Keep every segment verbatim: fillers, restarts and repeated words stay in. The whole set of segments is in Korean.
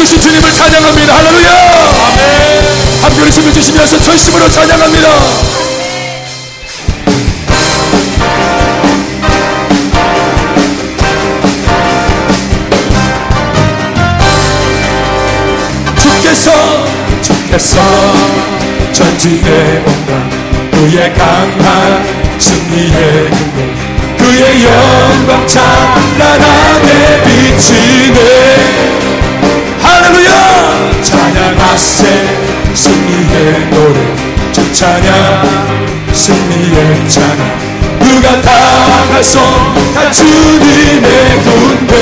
이것이 주님을 찬양합니다. 할렐루야. 아멘. 한 그릇씩 믿으시면서 전심으로 찬양합니다. 주께서 전진의 공간 그의 강한 승리의 군대 그의 영광 찬란하게 비치네. 할렐루야. 찬양하세 승리의 노래 주 찬양 승리의 찬양 누가 당할 수 없다 주님의 군대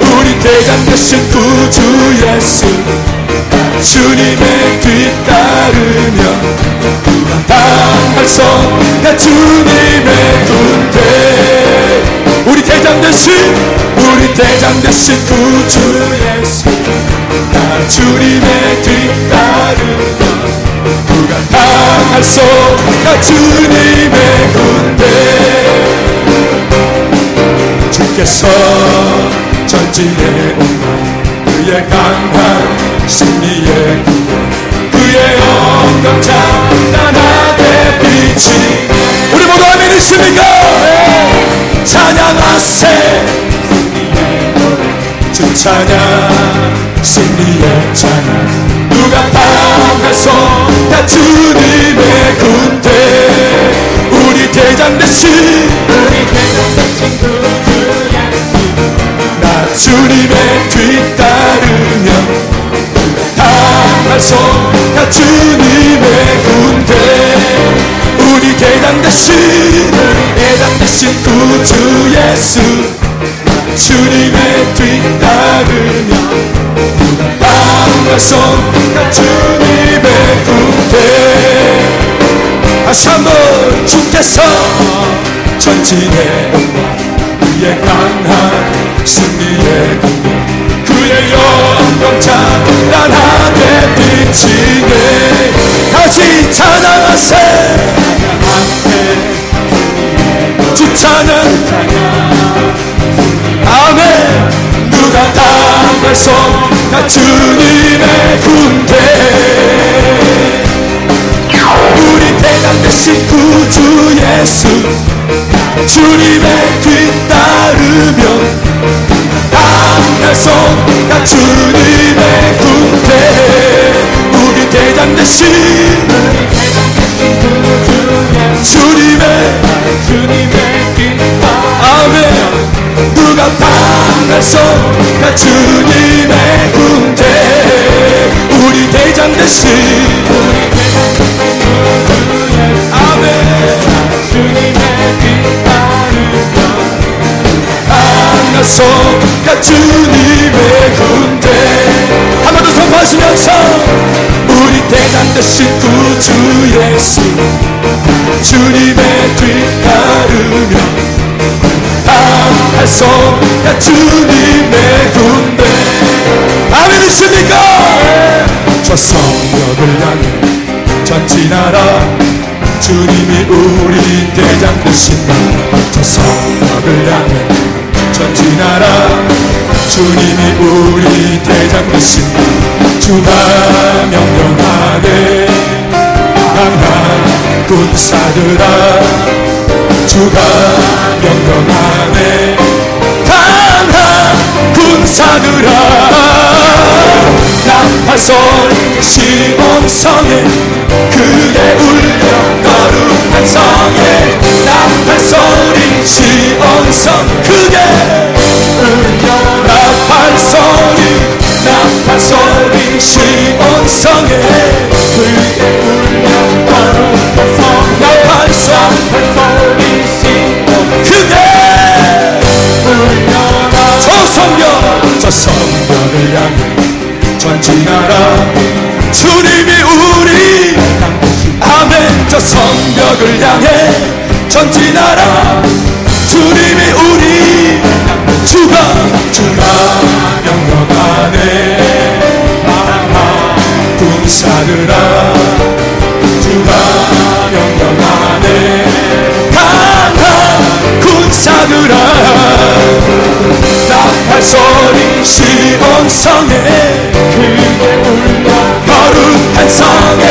우리 대장 되신 구주 예수 주님의 뒤따르며 누가 당할 수 없다 주님의 군대 우리 대장 되신 우리 대장 되신 구주 예수 다 주님의 뒤따르며 누가 당할 수 없다 주님의 군대 주께서 전진의 온다 그의 강한 승리의 군대 그의 영광 찬란하게 빛이 우리 모두 아멘 있습니까? 찬양하세 승리의 노래 주 찬양 승리의 찬양 누가 당할 수 없다 주님의 군대 우리 대장 되신 우리 대장 되신 구주 예수 나 주님의 뒤따르며 누가 당할 수 없다 주님의 군대 우리 대장 되신 우리 대장 되신 구주 예수 나 주님의 뒤따르며 누가 손가 주님의 군대 다시 한번 주께서 전진의 영광 그의 강한 승리의 군대 그의 영광 찬란하게 비치네. 다시 찬양하세 주 찬양 아멘. 누가 당할 수 없다 주님의 군대 우리 대장 되신 구주 예수 주님의 뒤따르며 당할 수 없다 주님의 군대 우리 대장 되신 주님의 주님의 뒤따르며 누가 당할 수 없다 주님의 군대 우리 대장 되신 아멘 주님의 뒤따르며 당할 수 없다 주님의 군대 한 번 더 선포하시면서 우리 대장 되신 구주 예수 주님의 뒤따르며 당할 수 없다 주님의 군대 아멘 있습니까? 저 성벽을 향해 전진하라 주님이 우리 대장 되신다 저 성벽을 향해 전진하라 주님이 우리 대장 되신다 주가 명령하네 강한 군사들아 주가 명령하네 강한 군사들아 나팔 소리 시온성에 그대 울려 거룩한 성에 나팔 소리 시온성 그대 울려 나팔 소리 나팔 소리 시온성에 그대 울려 거룩한 성에 나팔 소리 저 성벽 저 성벽을 향해 전진하라 주님이 우리 아멘 저 성벽을 향해 전진하라 주님이 우리 주가 주가 명령하네 마라 군사들아 주가 명령하네 강한 군사들아 나팔 소리 명성에 크게 울려 거룩한 성에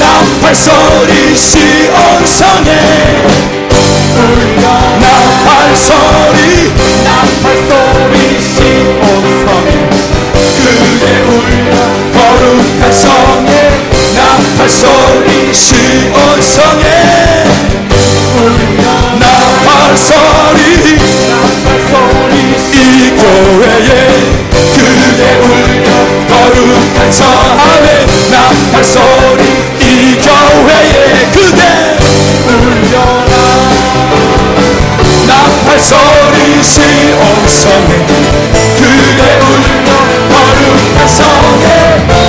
나팔 소리 시온 성에 울려 나팔 소리 나팔 소리 시온 성에 크게 울려 거룩한 성에 나팔 소리 시온 성에 울려 나팔 소리 나팔 소리 이 교회에 그대 울려 거룩한 성에 나팔 소리 이 교회에 그대 울려라 나팔 소리 시온 성에 그대 울려 거룩한 성에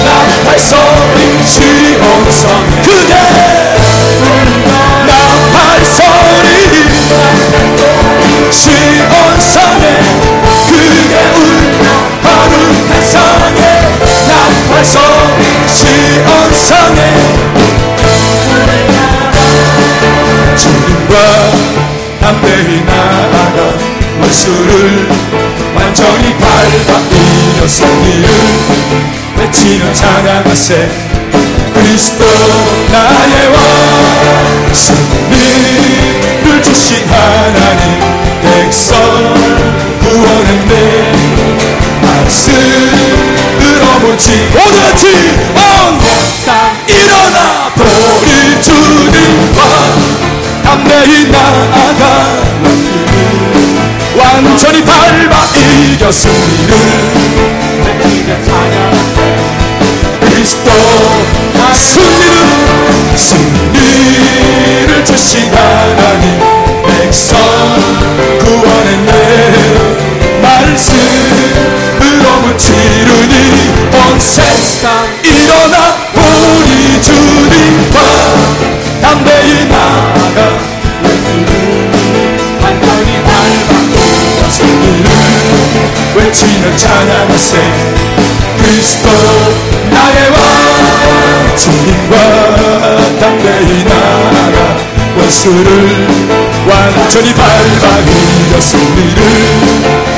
나팔 소리 시온 성에 그대 울려 나팔 소리 시온 성에 그대 울려 거룩한 성에 나팔 소리 시온 성에 주님과 담대히 나아가 원수를 완전히 밟아이며 승리를 외치며 찬양하세 그리스도 나의 왕 승리를 주신 하나님 백성 구원했네 말씀으로 오직 오늘같이 온 땅 일어나 보리 주님과 담대히 나아가 완전히 밟아 이겨 승리를 그리스도 나 승리를 승리를 주신 하나님 백성 구원했네 말씀으로 무치르니 온 세상 일어나 우리 주님과 담대히 나아가 완전히 밟아 승리를 외치며 찬양하세 그리스도 나의 왕 주님과 담대히 나아가 원수를 완전히 밟아 이겨 승리를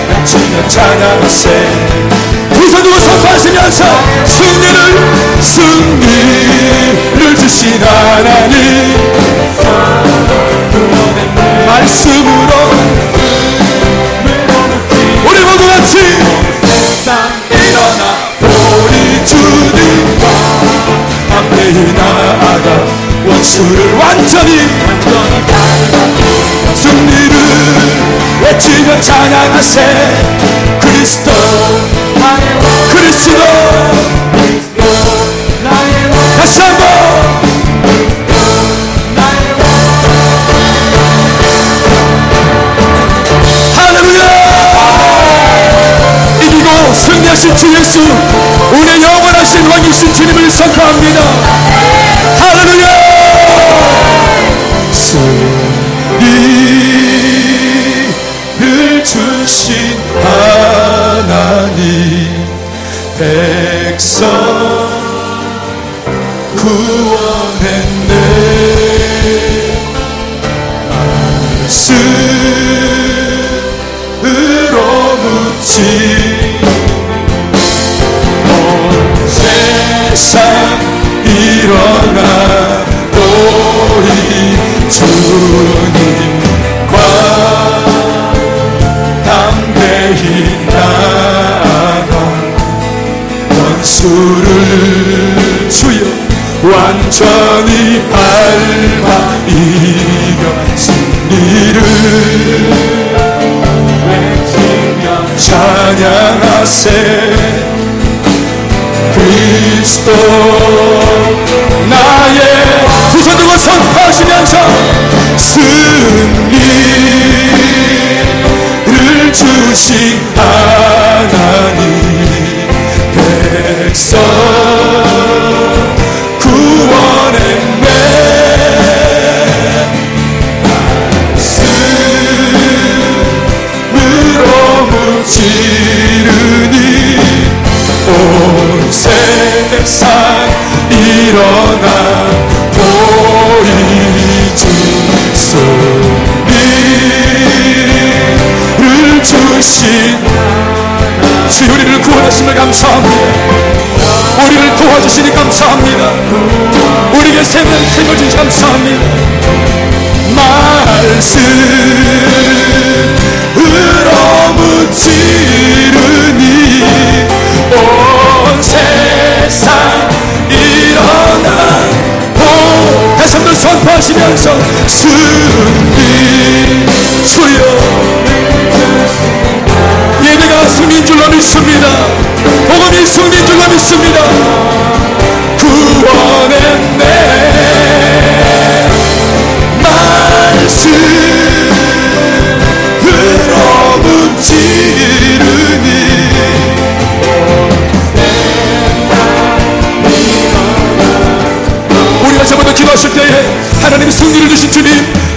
외치며 찬양하세 두 손 들고 선포하시면서 승리를 승리를 주신 하나님 말씀으로 우리 모두 같이 일어나 우리 주님과 담대히 나아가 원수를 완전히 승리를 외치며 찬양하세 그리스도 나의 왕 그리스도 나의 왕 다시 한번 나의 왕 할렐루야 이기고 승리하신 주 예수 우리의 영원하신 왕이신 주님을 선포합니다 할렐루야 승리를 주신 하나님 백성 구원했네 말씀으로 묻힌 온 세상 일어나 우리 주님과 담대히 나아가 원수를 주여 완전히 밟아 이겨 승리를 외치며 찬양하세 그리스도 나의 두 손 들고 선포하시면서 승리를 주신 하나님 백성 구원했네 말씀으로 무찌르니 온 세상 일어나 보리 주 승리를 주신 주여, 우리를 구원하심을 감사합니다. 우리를 도와주시니 감사합니다. 우리에게 생명을 생겨주니 감사합니다. 말씀으로 무찌르니 온 세상 일어나 오, 다시 한번 선포하시면서 승리 주여, 예배가 승리인 줄로 믿습니다. 복음이 승리인 줄로 믿습니다. 구원했네 말씀으로 무찌르니 우리가 다시 한번 더 기도하실 때에 하나님이 승리를 주신 주님,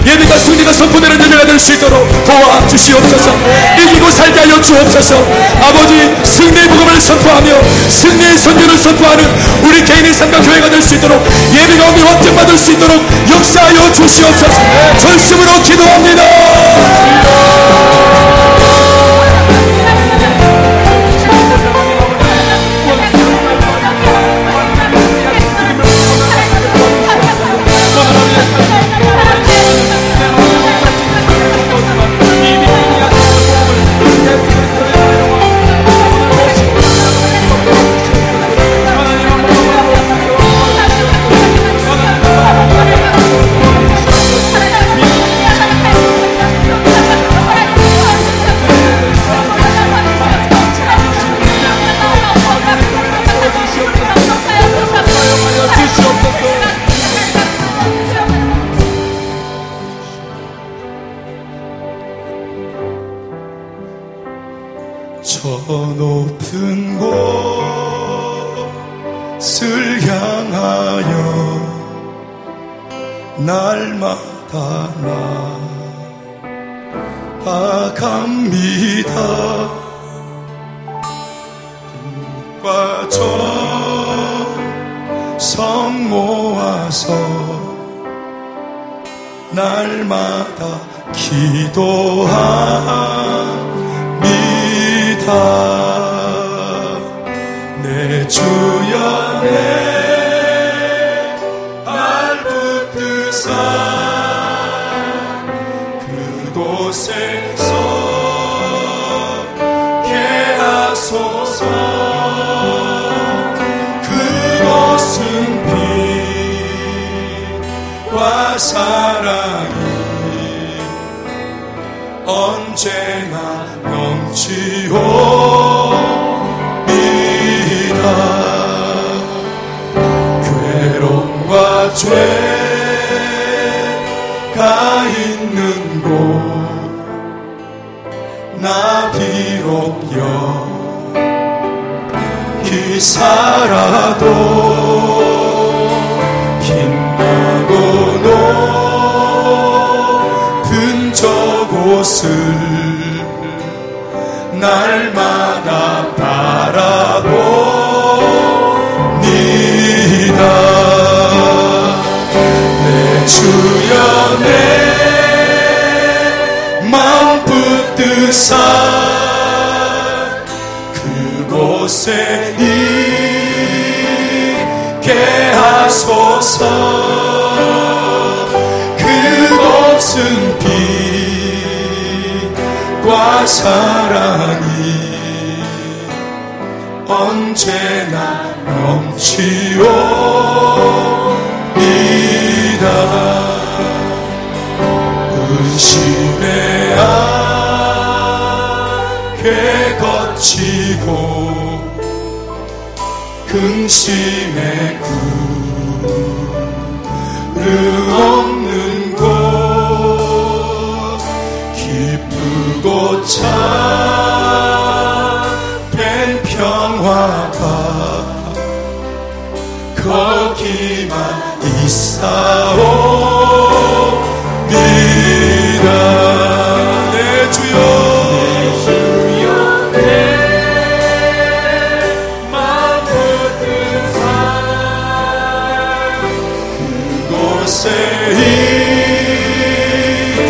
예배가 승리가 선포되는 예배가 될 수 있도록 도와주시옵소서. 이기고 살게 하여 주옵소서. 아버지, 승리의 복음을 선포하며 승리의 선교를 선포하는 우리 개인의 삶과 교회가 될 수 있도록, 예배가 오늘 확증받을 수 있도록 역사하여 주시옵소서. 전심으로 기도합니다. 그곳에 있게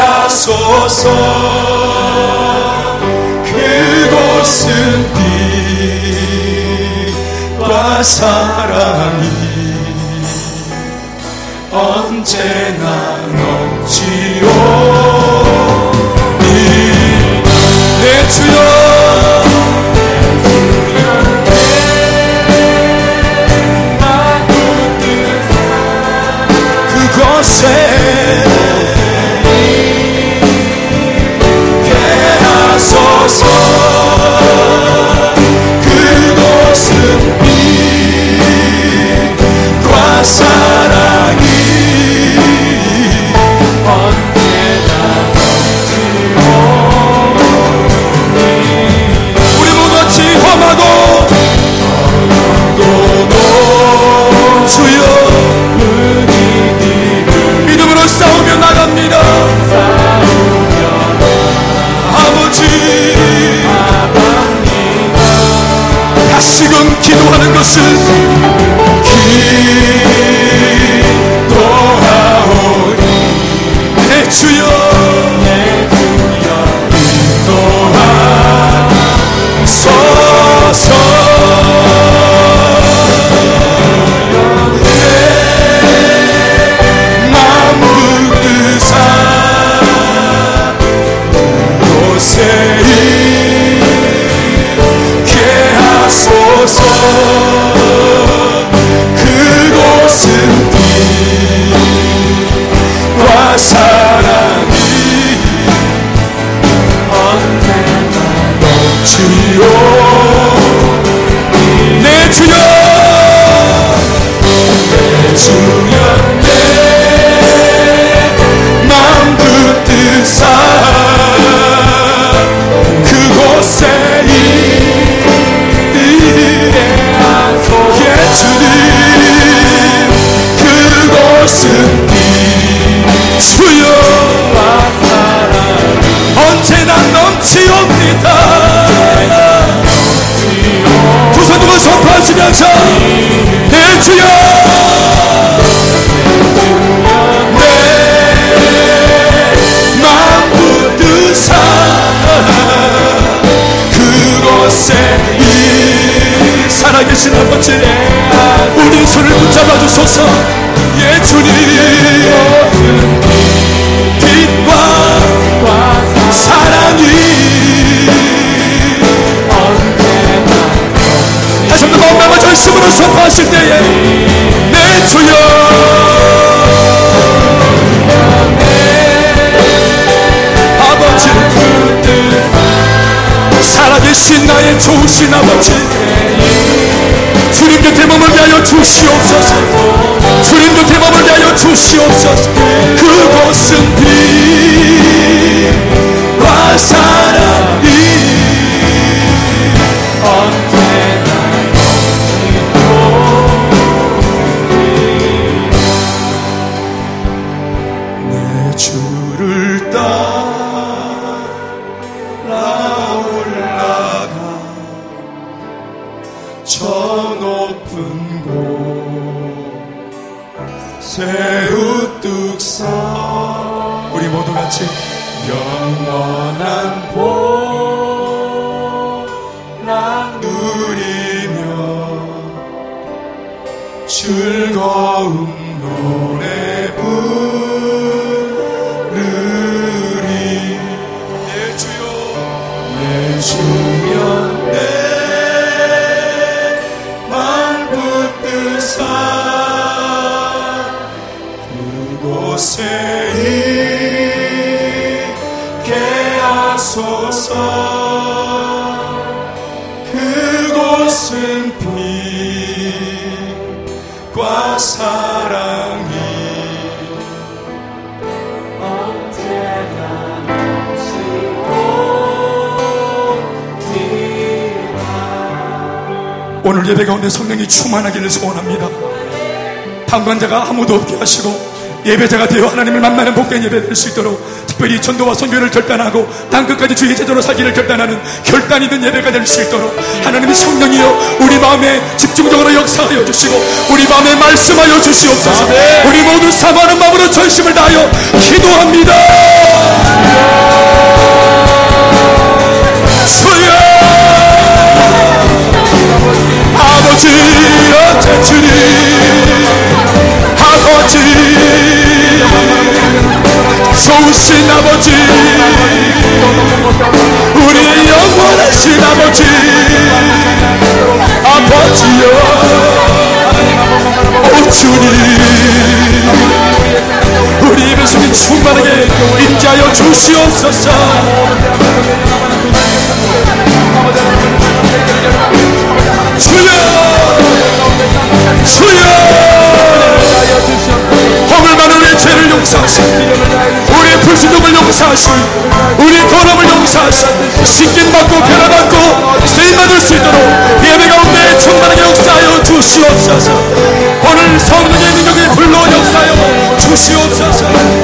하소서. 그곳 것은 빛과 사랑이 언제나 넘치오. 내 주여 깨어서 그곳은 빛과 사랑이 언제나 넘치오니. 우리 모두 같이 화마도 어려도 주여 싸우며 나갑니다. 아버지, 다시금 기도하는 것은 기도하오니. 내 주여 인도하소서. 그곳은 빛과 사랑이 언제나 넘치오. 내 주여 내 주여 내 마음 붙드사 그곳에 주여 언제나 넘치옵니다. 두 손 두 번 선포하시면서 내 주여 내 마음 붙드사 그곳에 이 살아계신 아버지 우리 손을 붙잡아 주소서. 예 주님 빛과 사랑이 다시 한번 마음 담아 전심으로 선포하실 때에 내 주여 아버지 살아계신 나의 좋으신 아버지 주님 곁에 머물게 하여 주시옵소서. 주님 곁에 머물게 하여 주시옵소서. 그곳은 빛과 사랑이 언제나 넘치오니. 내 주를 따라 올라가 저 높은 곳에 우뚝 서 우리 모두 같이 영원한 보람 누리며 즐거운 노래 부르리. 내 주여 내 주여 내 그곳에 있게 하소서. 그곳은 빛과 사랑이 언제나 넘치옵니다. 오늘 예배 가운데 성령이 충만하기를 소원합니다. 방관자가 아무도 없게 하시고 예배자가 되어 하나님을 만나는 복된 예배 될 수 있도록 특별히 전도와 선교를 결단하고 땅 끝까지 주의 제자로 살기를 결단하는 결단이 된 예배가 될 수 있도록 하나님의 성령이여 우리 마음에 집중적으로 역사하여 주시고 우리 마음에 말씀하여 주시옵소서. 우리 모두 사모하는 마음으로 전심을 다하여 기도합니다. 주여 주님, 우리 입에 주님 충만하게 임재하여 주시옵소서. 주여, 주여, 허물만은 우리의 죄를 용서하시고 우리의 불순종을 용서하시고 우리의 더러움을 용서하시고 씻김받고 변화받고 쓰임받을 수 있도록 예배 가운데 충만하게 역사하여 주시옵소서. 오늘 성령의 능력에 불러 역사하여 주시옵소서.